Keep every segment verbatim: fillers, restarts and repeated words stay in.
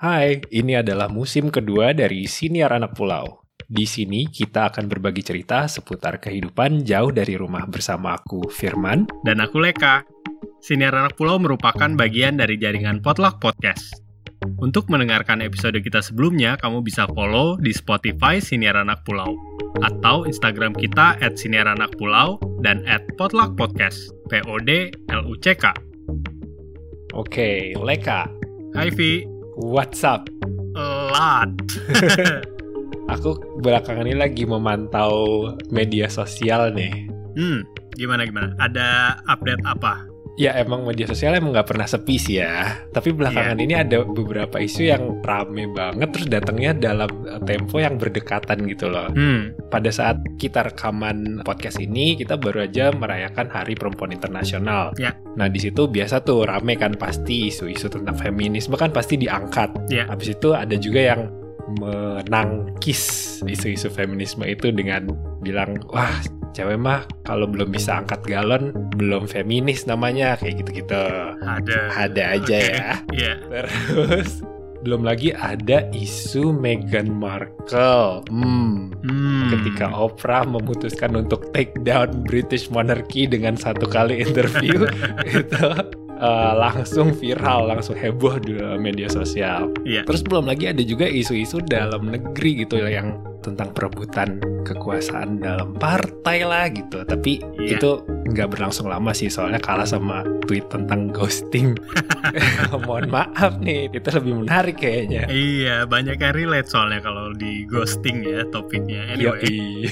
Hai, ini adalah musim kedua dari Siniar Anak Pulau. Di sini kita akan berbagi cerita seputar kehidupan jauh dari rumah bersama aku, Firman. Dan aku, Leka. Siniar Anak Pulau merupakan bagian dari jaringan Potluck Podcast. Untuk mendengarkan episode kita sebelumnya, kamu bisa follow di Spotify Siniar Anak Pulau atau Instagram kita at Siniar Anak Pulau dan at Potluck Podcast, P O D L U C K. Oke, Leka. Hai, Vi. What's up? A lot. Aku belakangan ini lagi memantau media sosial nih. Hmm, gimana-gimana? Ada update apa? Ya, emang media sosial emang nggak pernah sepi sih ya. Tapi belakangan yeah. ini ada beberapa isu yang rame banget, terus datangnya dalam tempo yang berdekatan gitu loh. Hmm. Pada saat kita rekaman podcast ini, kita baru aja merayakan Hari Perempuan Internasional. Yeah. Nah, di situ biasa tuh rame kan, pasti isu-isu tentang feminisme kan pasti diangkat. Yeah. Habis itu ada juga yang menangkis isu-isu feminisme itu dengan bilang, wah cewek mah kalau belum bisa angkat galon belum feminis namanya, kayak gitu-gitu. Ada ada aja, okay. Ya yeah. Terus belum lagi ada isu Meghan Markle hmm. Hmm. ketika Oprah memutuskan untuk take down British Monarchy dengan satu kali interview. Itu Uh, langsung viral, langsung heboh di media sosial. Yeah. Terus belum lagi ada juga isu-isu dalam negeri gitu yang tentang perebutan kekuasaan dalam partai lah gitu. Tapi yeah. itu nggak berlangsung lama sih, soalnya kalah sama tweet tentang ghosting. Mohon maaf nih, itu lebih menarik kayaknya. Iya, banyak yang relate soalnya kalau di ghosting ya topiknya. Anyway.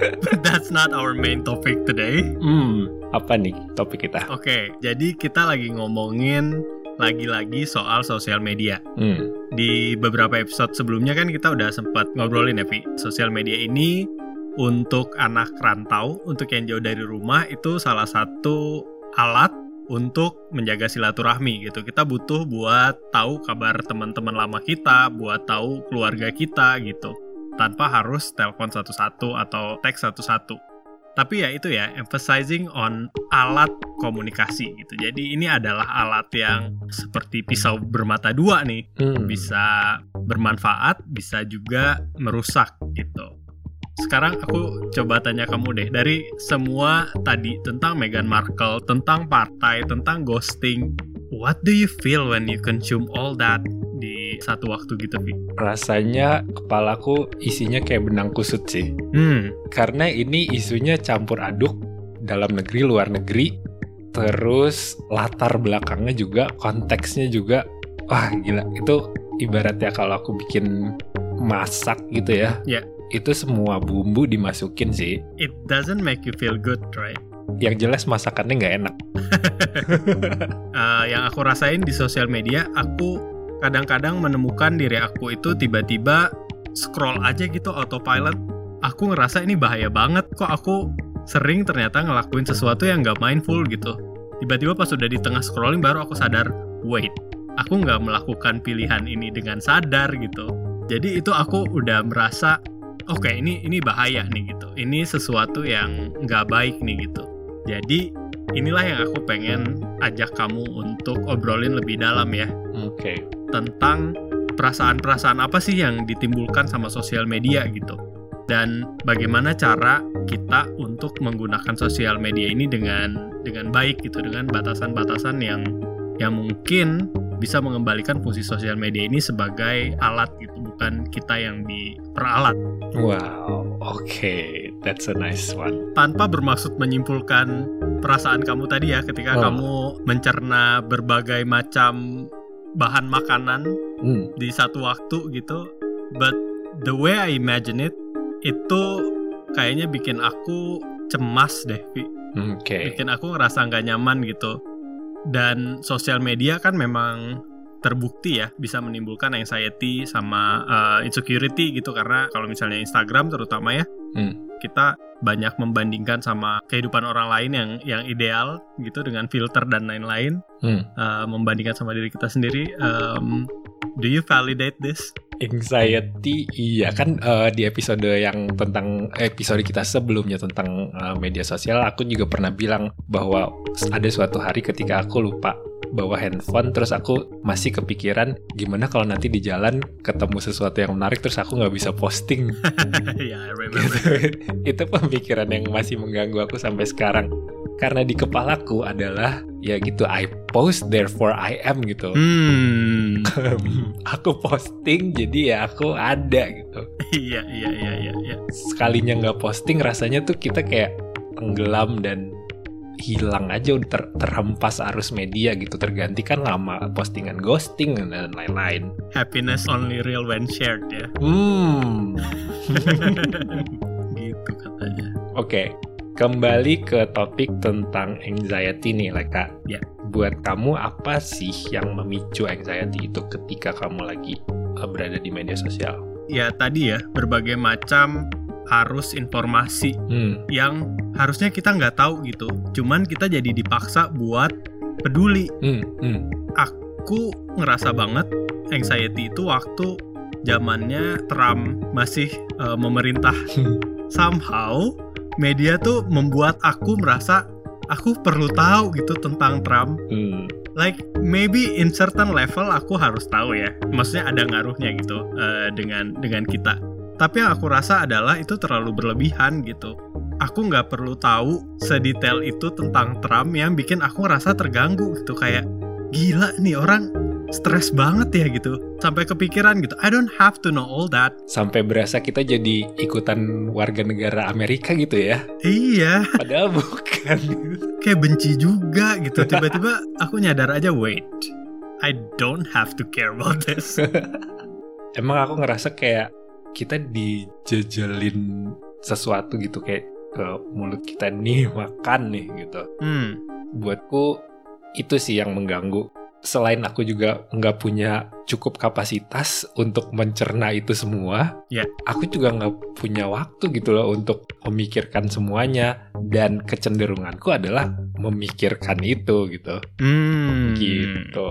But that's not our main topic today. Hmm, apa nih topik kita? Oke, okay, jadi kita lagi ngomongin lagi-lagi soal sosial media. Hmm. Di beberapa episode sebelumnya kan kita udah sempat ngobrolin ya, Pi. Sosial media ini untuk anak rantau, untuk yang jauh dari rumah, itu salah satu alat untuk menjaga silaturahmi gitu. Kita butuh buat tahu kabar teman-teman lama kita, buat tahu keluarga kita gitu, tanpa harus telepon satu-satu atau teks satu-satu. Tapi ya itu ya, emphasizing on alat komunikasi gitu. Jadi ini adalah alat yang seperti pisau bermata dua nih. Hmm. Bisa bermanfaat, bisa juga merusak gitu. Sekarang aku coba tanya kamu deh, dari semua tadi tentang Meghan Markle, tentang partai, tentang ghosting, what do you feel when you consume all that di satu waktu gitu, Bi? Rasanya kepalaku isinya kayak benang kusut sih. Hmm. Karena ini isunya campur aduk, dalam negeri, luar negeri. Terus latar belakangnya juga, konteksnya juga. Wah gila, itu ibaratnya kalau aku bikin masak gitu ya. Yeah. Itu semua bumbu dimasukin sih. It doesn't make you feel good, right? Yang jelas masakannya nggak enak. uh, yang aku rasain di sosial media, aku kadang-kadang menemukan diri aku itu tiba-tiba scroll aja gitu, autopilot. Aku ngerasa ini bahaya banget, kok aku sering ternyata ngelakuin sesuatu yang nggak mindful gitu. Tiba-tiba pas udah di tengah scrolling baru aku sadar, wait, aku nggak melakukan pilihan ini dengan sadar gitu. Jadi itu aku udah merasa, oke okay, ini ini bahaya nih gitu, ini sesuatu yang nggak baik nih gitu. Jadi inilah yang aku pengen ajak kamu untuk obrolin lebih dalam ya. Oke. Okay. Tentang perasaan-perasaan apa sih yang ditimbulkan sama sosial media gitu. Dan bagaimana cara kita untuk menggunakan sosial media ini dengan dengan baik gitu, dengan batasan-batasan yang yang mungkin bisa mengembalikan fungsi sosial media ini sebagai alat gitu, bukan kita yang diperalat. Wow, oke. Okay. That's a nice one. Tanpa bermaksud menyimpulkan perasaan kamu tadi ya, ketika oh. kamu mencerna berbagai macam bahan makanan hmm. di satu waktu gitu. But the way I imagine it, itu kayaknya bikin aku cemas deh, Vi. Okay. Bikin aku ngerasa nggak nyaman gitu. Dan sosial media kan memang terbukti ya bisa menimbulkan anxiety sama uh, insecurity gitu, karena kalau misalnya Instagram terutama ya hmm. kita banyak membandingkan sama kehidupan orang lain yang yang ideal gitu dengan filter dan lain-lain, hmm. uh, membandingkan sama diri kita sendiri. Um, do you validate this? Anxiety, iya kan uh, di episode yang tentang episode kita sebelumnya tentang uh, media sosial, aku juga pernah bilang bahwa ada suatu hari ketika aku lupa bawa handphone, terus aku masih kepikiran gimana kalau nanti di jalan ketemu sesuatu yang menarik terus aku nggak bisa posting. Yeah, I remember. Itu pemikiran yang masih mengganggu aku sampai sekarang. Karena di kepalaku adalah ya gitu, I post therefore I am gitu. Hmm. Aku posting jadi ya aku ada gitu. Iya iya iya iya. Sekalinya nggak posting rasanya tuh kita kayak tenggelam dan hilang aja, udah ter- terhempas arus media gitu, tergantikan lama postingan ghosting dan lain-lain. Happiness only real when shared ya. Hmm. Gitu katanya. Oke. Okay. Kembali ke topik tentang anxiety nih, Leka. Ya. Buat kamu apa sih yang memicu anxiety itu ketika kamu lagi berada di media sosial? Ya tadi ya, berbagai macam arus informasi hmm. yang harusnya kita nggak tahu gitu. Cuman kita jadi dipaksa buat peduli. Hmm. Hmm. Aku ngerasa banget anxiety itu waktu zamannya Trump masih uh, memerintah. Somehow media tuh membuat aku merasa aku perlu tahu gitu tentang Trump. Hmm. Like maybe in certain level aku harus tahu ya. Maksudnya ada ngaruhnya gitu uh, dengan dengan kita. Tapi yang aku rasa adalah itu terlalu berlebihan gitu. Aku nggak perlu tahu sedetail itu tentang Trump yang bikin aku ngerasa terganggu gitu, kayak gila nih orang stres banget ya gitu, sampai kepikiran gitu, I don't have to know all that. Sampai berasa kita jadi ikutan warga negara Amerika gitu ya. Iya. Padahal bukan. Kayak benci juga gitu. Tiba-tiba aku nyadar aja, wait, I don't have to care about this. Emang aku ngerasa kayak kita dijejelin sesuatu gitu, kayak ke mulut kita nih, makan nih gitu. Hmm. Buatku itu sih yang mengganggu. Selain aku juga nggak punya cukup kapasitas untuk mencerna itu semua, yeah. Aku juga nggak punya waktu gitu loh untuk memikirkan semuanya, dan kecenderunganku adalah memikirkan itu gitu. Mm. Gitu.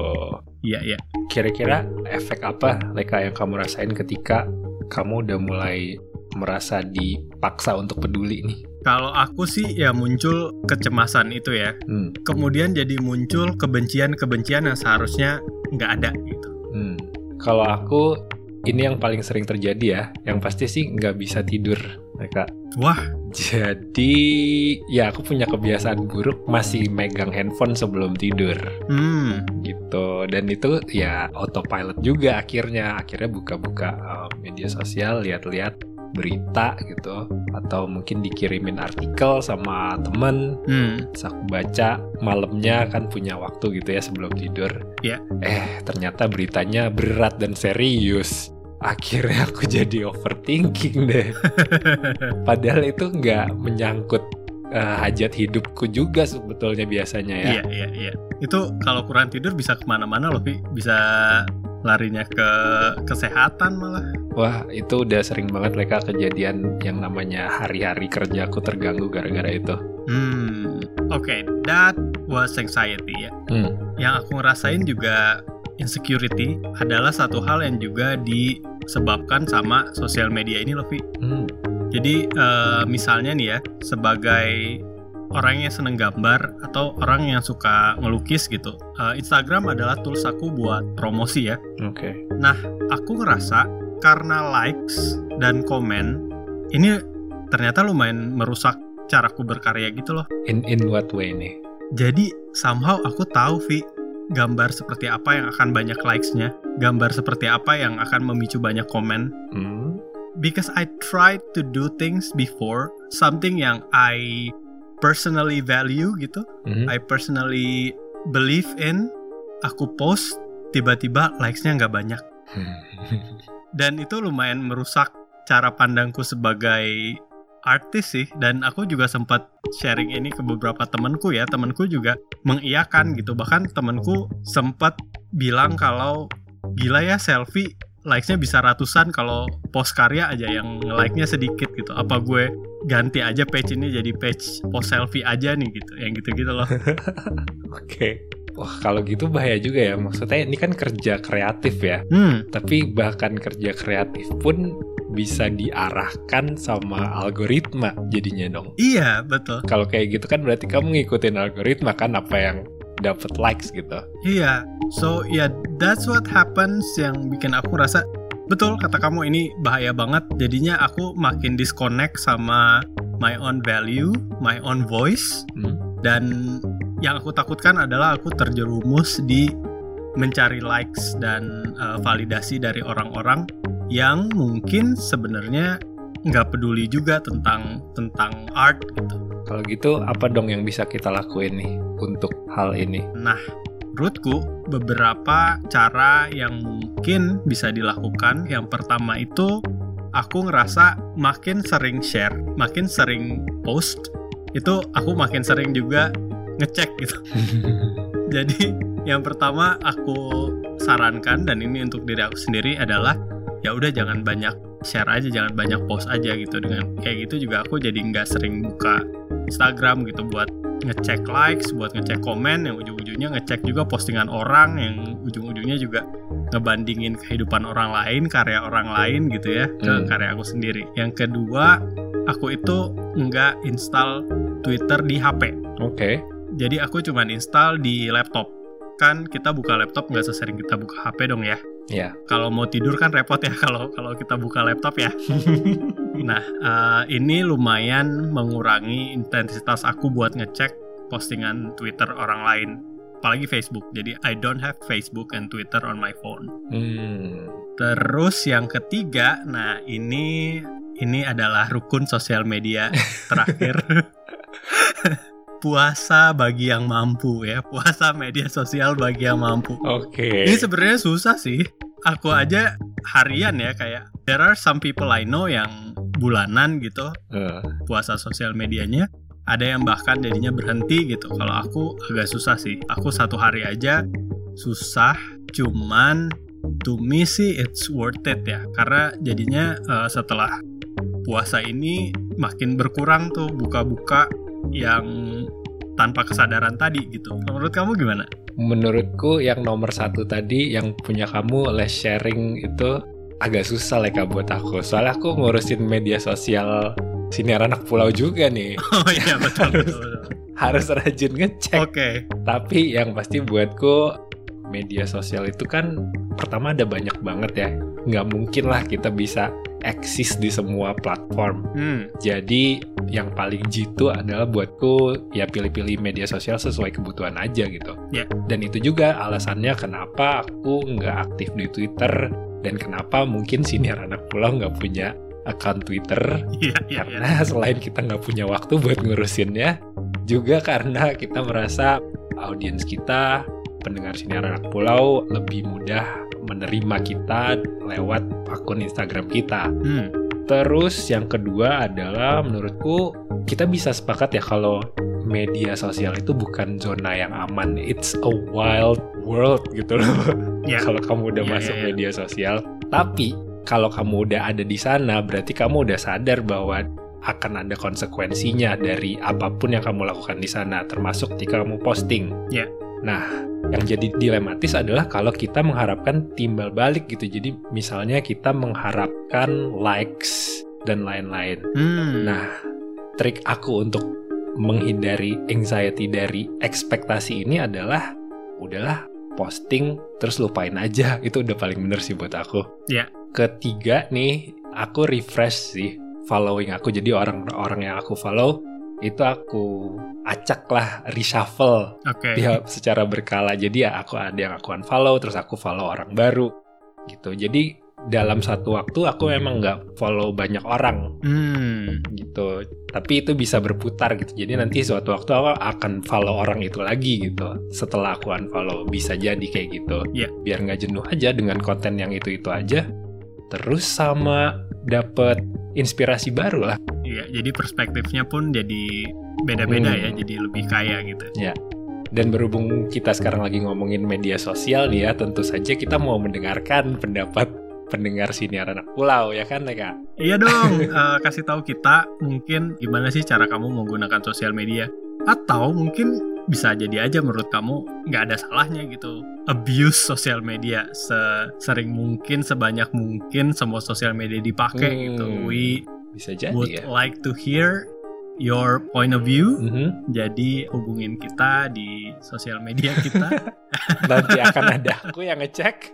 Iya yeah, iya. Yeah. Kira-kira efek apa Leka yang kamu rasain ketika kamu udah mulai merasa dipaksa untuk peduli nih? Kalau aku sih ya muncul kecemasan itu ya. Hmm. Kemudian jadi muncul kebencian-kebencian yang seharusnya nggak ada gitu. Hmm. Kalau aku ini yang paling sering terjadi ya. Yang pasti sih nggak bisa tidur, Kak. Wah. Jadi ya aku punya kebiasaan buruk masih megang handphone sebelum tidur. Hmm. Gitu. Dan itu ya autopilot juga akhirnya. Akhirnya buka-buka uh, media sosial, lihat-lihat berita gitu, atau mungkin dikirimin artikel sama temen. hmm. Terus aku baca malamnya, kan punya waktu gitu ya sebelum tidur. yeah. Eh ternyata beritanya berat dan serius, akhirnya aku jadi overthinking deh. Padahal itu gak menyangkut uh, hajat hidupku juga sebetulnya biasanya ya. Iya iya iya. Itu kalau kurang tidur bisa kemana-mana loh, Pi. Bisa larinya ke kesehatan malah. Wah, itu udah sering banget Leka kejadian yang namanya hari-hari kerjaku terganggu gara-gara itu. Hmm, oke, okay. That was anxiety ya. Hmm. Yang aku ngerasain juga insecurity adalah satu hal yang juga disebabkan sama sosial media ini loh, Fi. Hmm. Jadi uh, misalnya nih ya, sebagai orang yang seneng gambar atau orang yang suka ngelukis gitu, uh, Instagram adalah tools aku buat promosi ya. Oke. Okay. Nah, aku ngerasa karena likes dan komen ini ternyata lumayan merusak caraku berkarya gitu loh. In in what way nih? Jadi somehow aku tahu, Vi, gambar seperti apa yang akan banyak likes-nya, gambar seperti apa yang akan memicu banyak komen. Hmm. Because I tried to do things before, something yang I personally value gitu, mm-hmm. I personally believe in. Aku post, tiba-tiba likes-nya nggak banyak. Dan itu lumayan merusak cara pandangku sebagai artis sih. Dan aku juga sempat sharing ini ke beberapa temanku ya. Temanku juga mengiyakan gitu. Bahkan temanku sempat bilang kalau gila ya, selfie likes-nya bisa ratusan, kalau post karya aja yang like-nya sedikit gitu. Apa gue ganti aja page ini jadi page post selfie aja nih gitu, yang gitu-gitu loh. Oke. Okay. wah kalau gitu bahaya juga ya, maksudnya ini kan kerja kreatif ya. Hmm. Tapi bahkan kerja kreatif pun bisa diarahkan sama algoritma jadinya dong. Iya, betul. Kalau kayak gitu kan berarti kamu ngikutin algoritma kan, apa yang dapat likes gitu. Iya. So, yeah, that's what happens yang bikin aku rasa betul kata kamu, ini bahaya banget. Jadinya aku makin disconnect sama my own value, my own voice. Hmm. Dan yang aku takutkan adalah aku terjerumus di mencari likes dan uh, validasi dari orang-orang yang mungkin sebenarnya nggak peduli juga tentang tentang art gitu. Kalau gitu apa dong yang bisa kita lakuin nih untuk hal ini? Nah, menurutku beberapa cara yang mungkin bisa dilakukan. Yang pertama itu aku ngerasa makin sering share, makin sering post, itu aku makin sering juga ngecek gitu. Jadi yang pertama aku sarankan, dan ini untuk diri aku sendiri, adalah ya udah jangan banyak share aja, jangan banyak post aja gitu. Dengan kayak gitu juga aku jadi nggak sering buka Instagram gitu buat ngecek likes, buat ngecek komen, yang ujung-ujungnya ngecek juga postingan orang, yang ujung-ujungnya juga ngebandingin kehidupan orang lain, karya orang lain gitu ya, ke hmm. karya aku sendiri. Yang kedua, aku itu nggak install Twitter di H P. Oke. Okay. Jadi aku cuma install di laptop. Kan kita buka laptop nggak sesering kita buka H P dong ya. Iya. Yeah. Kalau mau tidur kan repot ya kalau kalau kita buka laptop ya. Nah, uh, ini lumayan mengurangi intensitas aku buat ngecek postingan Twitter orang lain, apalagi Facebook. Jadi I don't have Facebook and Twitter on my phone. Hmm. Terus yang ketiga, nah ini ini adalah rukun sosial media terakhir. Puasa bagi yang mampu ya, puasa media sosial bagi yang mampu. Oke. Okay. Ini sebenarnya susah sih. Aku aja harian ya, kayak there are some people I know yang bulanan gitu uh. puasa sosial medianya. Ada yang bahkan jadinya berhenti gitu. Kalau aku agak susah sih. Aku satu hari aja susah. Cuman to me sih it's worth it ya. Karena jadinya uh, setelah puasa ini makin berkurang tuh buka-buka yang tanpa kesadaran tadi gitu. Menurut kamu gimana? Menurutku yang nomor satu tadi yang punya kamu, less sharing, itu agak susah lah buat aku. Soalnya aku ngurusin media sosial Siniar Anak Pulau juga nih. Oh iya, betul. harus, betul. harus rajin ngecek. Oke. Okay. Tapi yang pasti buatku media sosial itu kan pertama ada banyak banget ya. Nggak mungkin lah kita bisa eksis di semua platform. Hmm. Jadi yang paling jitu adalah buatku ya pilih-pilih media sosial sesuai kebutuhan aja gitu. Yeah. Dan itu juga alasannya kenapa aku nggak aktif di Twitter dan kenapa mungkin Siniar Anak Pulau nggak punya akun Twitter. Yeah, yeah, karena yeah. selain kita nggak punya waktu buat ngurusinnya, juga karena kita merasa audiens kita, pendengar Siniar Anak Pulau, lebih mudah menerima kita lewat akun Instagram kita. Hmm. Terus yang kedua adalah menurutku kita bisa sepakat ya kalau media sosial itu bukan zona yang aman. It's a wild world gitu loh. Yeah. Kalau kamu udah yeah, masuk yeah, yeah. media sosial. Tapi kalau kamu udah ada di sana berarti kamu udah sadar bahwa akan ada konsekuensinya dari apapun yang kamu lakukan di sana, termasuk jika kamu posting. Ya. Yeah. Nah, yang jadi dilematis adalah kalau kita mengharapkan timbal balik gitu. Jadi misalnya kita mengharapkan likes dan lain-lain. Hmm. Nah, trik aku untuk menghindari anxiety dari ekspektasi ini adalah udahlah posting terus lupain aja. Itu udah paling bener sih buat aku. Ya. Ketiga nih, aku refresh sih following aku. Jadi orang-orang yang aku follow itu aku acak lah, reshuffle okay. tiap secara berkala. Jadi ya aku ada yang aku unfollow, terus aku follow orang baru gitu. Jadi dalam satu waktu aku memang nggak follow banyak orang hmm. gitu. Tapi itu bisa berputar gitu. Jadi nanti suatu waktu aku akan follow orang itu lagi gitu. Setelah aku unfollow bisa jadi kayak gitu. Yeah. Biar nggak jenuh aja dengan konten yang itu-itu aja. Terus sama dapet inspirasi baru lah. Iya, jadi perspektifnya pun jadi beda-beda hmm. ya, jadi lebih kaya gitu. Iya. Dan berhubung kita sekarang lagi ngomongin media sosial nih ya, tentu saja kita mau mendengarkan pendapat pendengar Siniar Anak Pulau, ya kan, Kak? Iya dong, uh, kasih tahu kita mungkin gimana sih cara kamu menggunakan sosial media. Atau mungkin bisa jadi aja menurut kamu nggak ada salahnya gitu abuse sosial media sesering mungkin, sebanyak mungkin, semua sosial media dipakai hmm, gitu. We bisa jadi, would ya. like to hear your point of view. Mm-hmm. Jadi hubungin kita di sosial media kita. Nanti akan ada aku yang ngecek.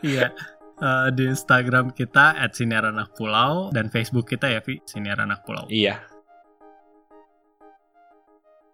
Iya. Uh, di Instagram kita at Siniar Anak Pulau dan Facebook kita ya, Vi, Siniar Anak Pulau. Iya.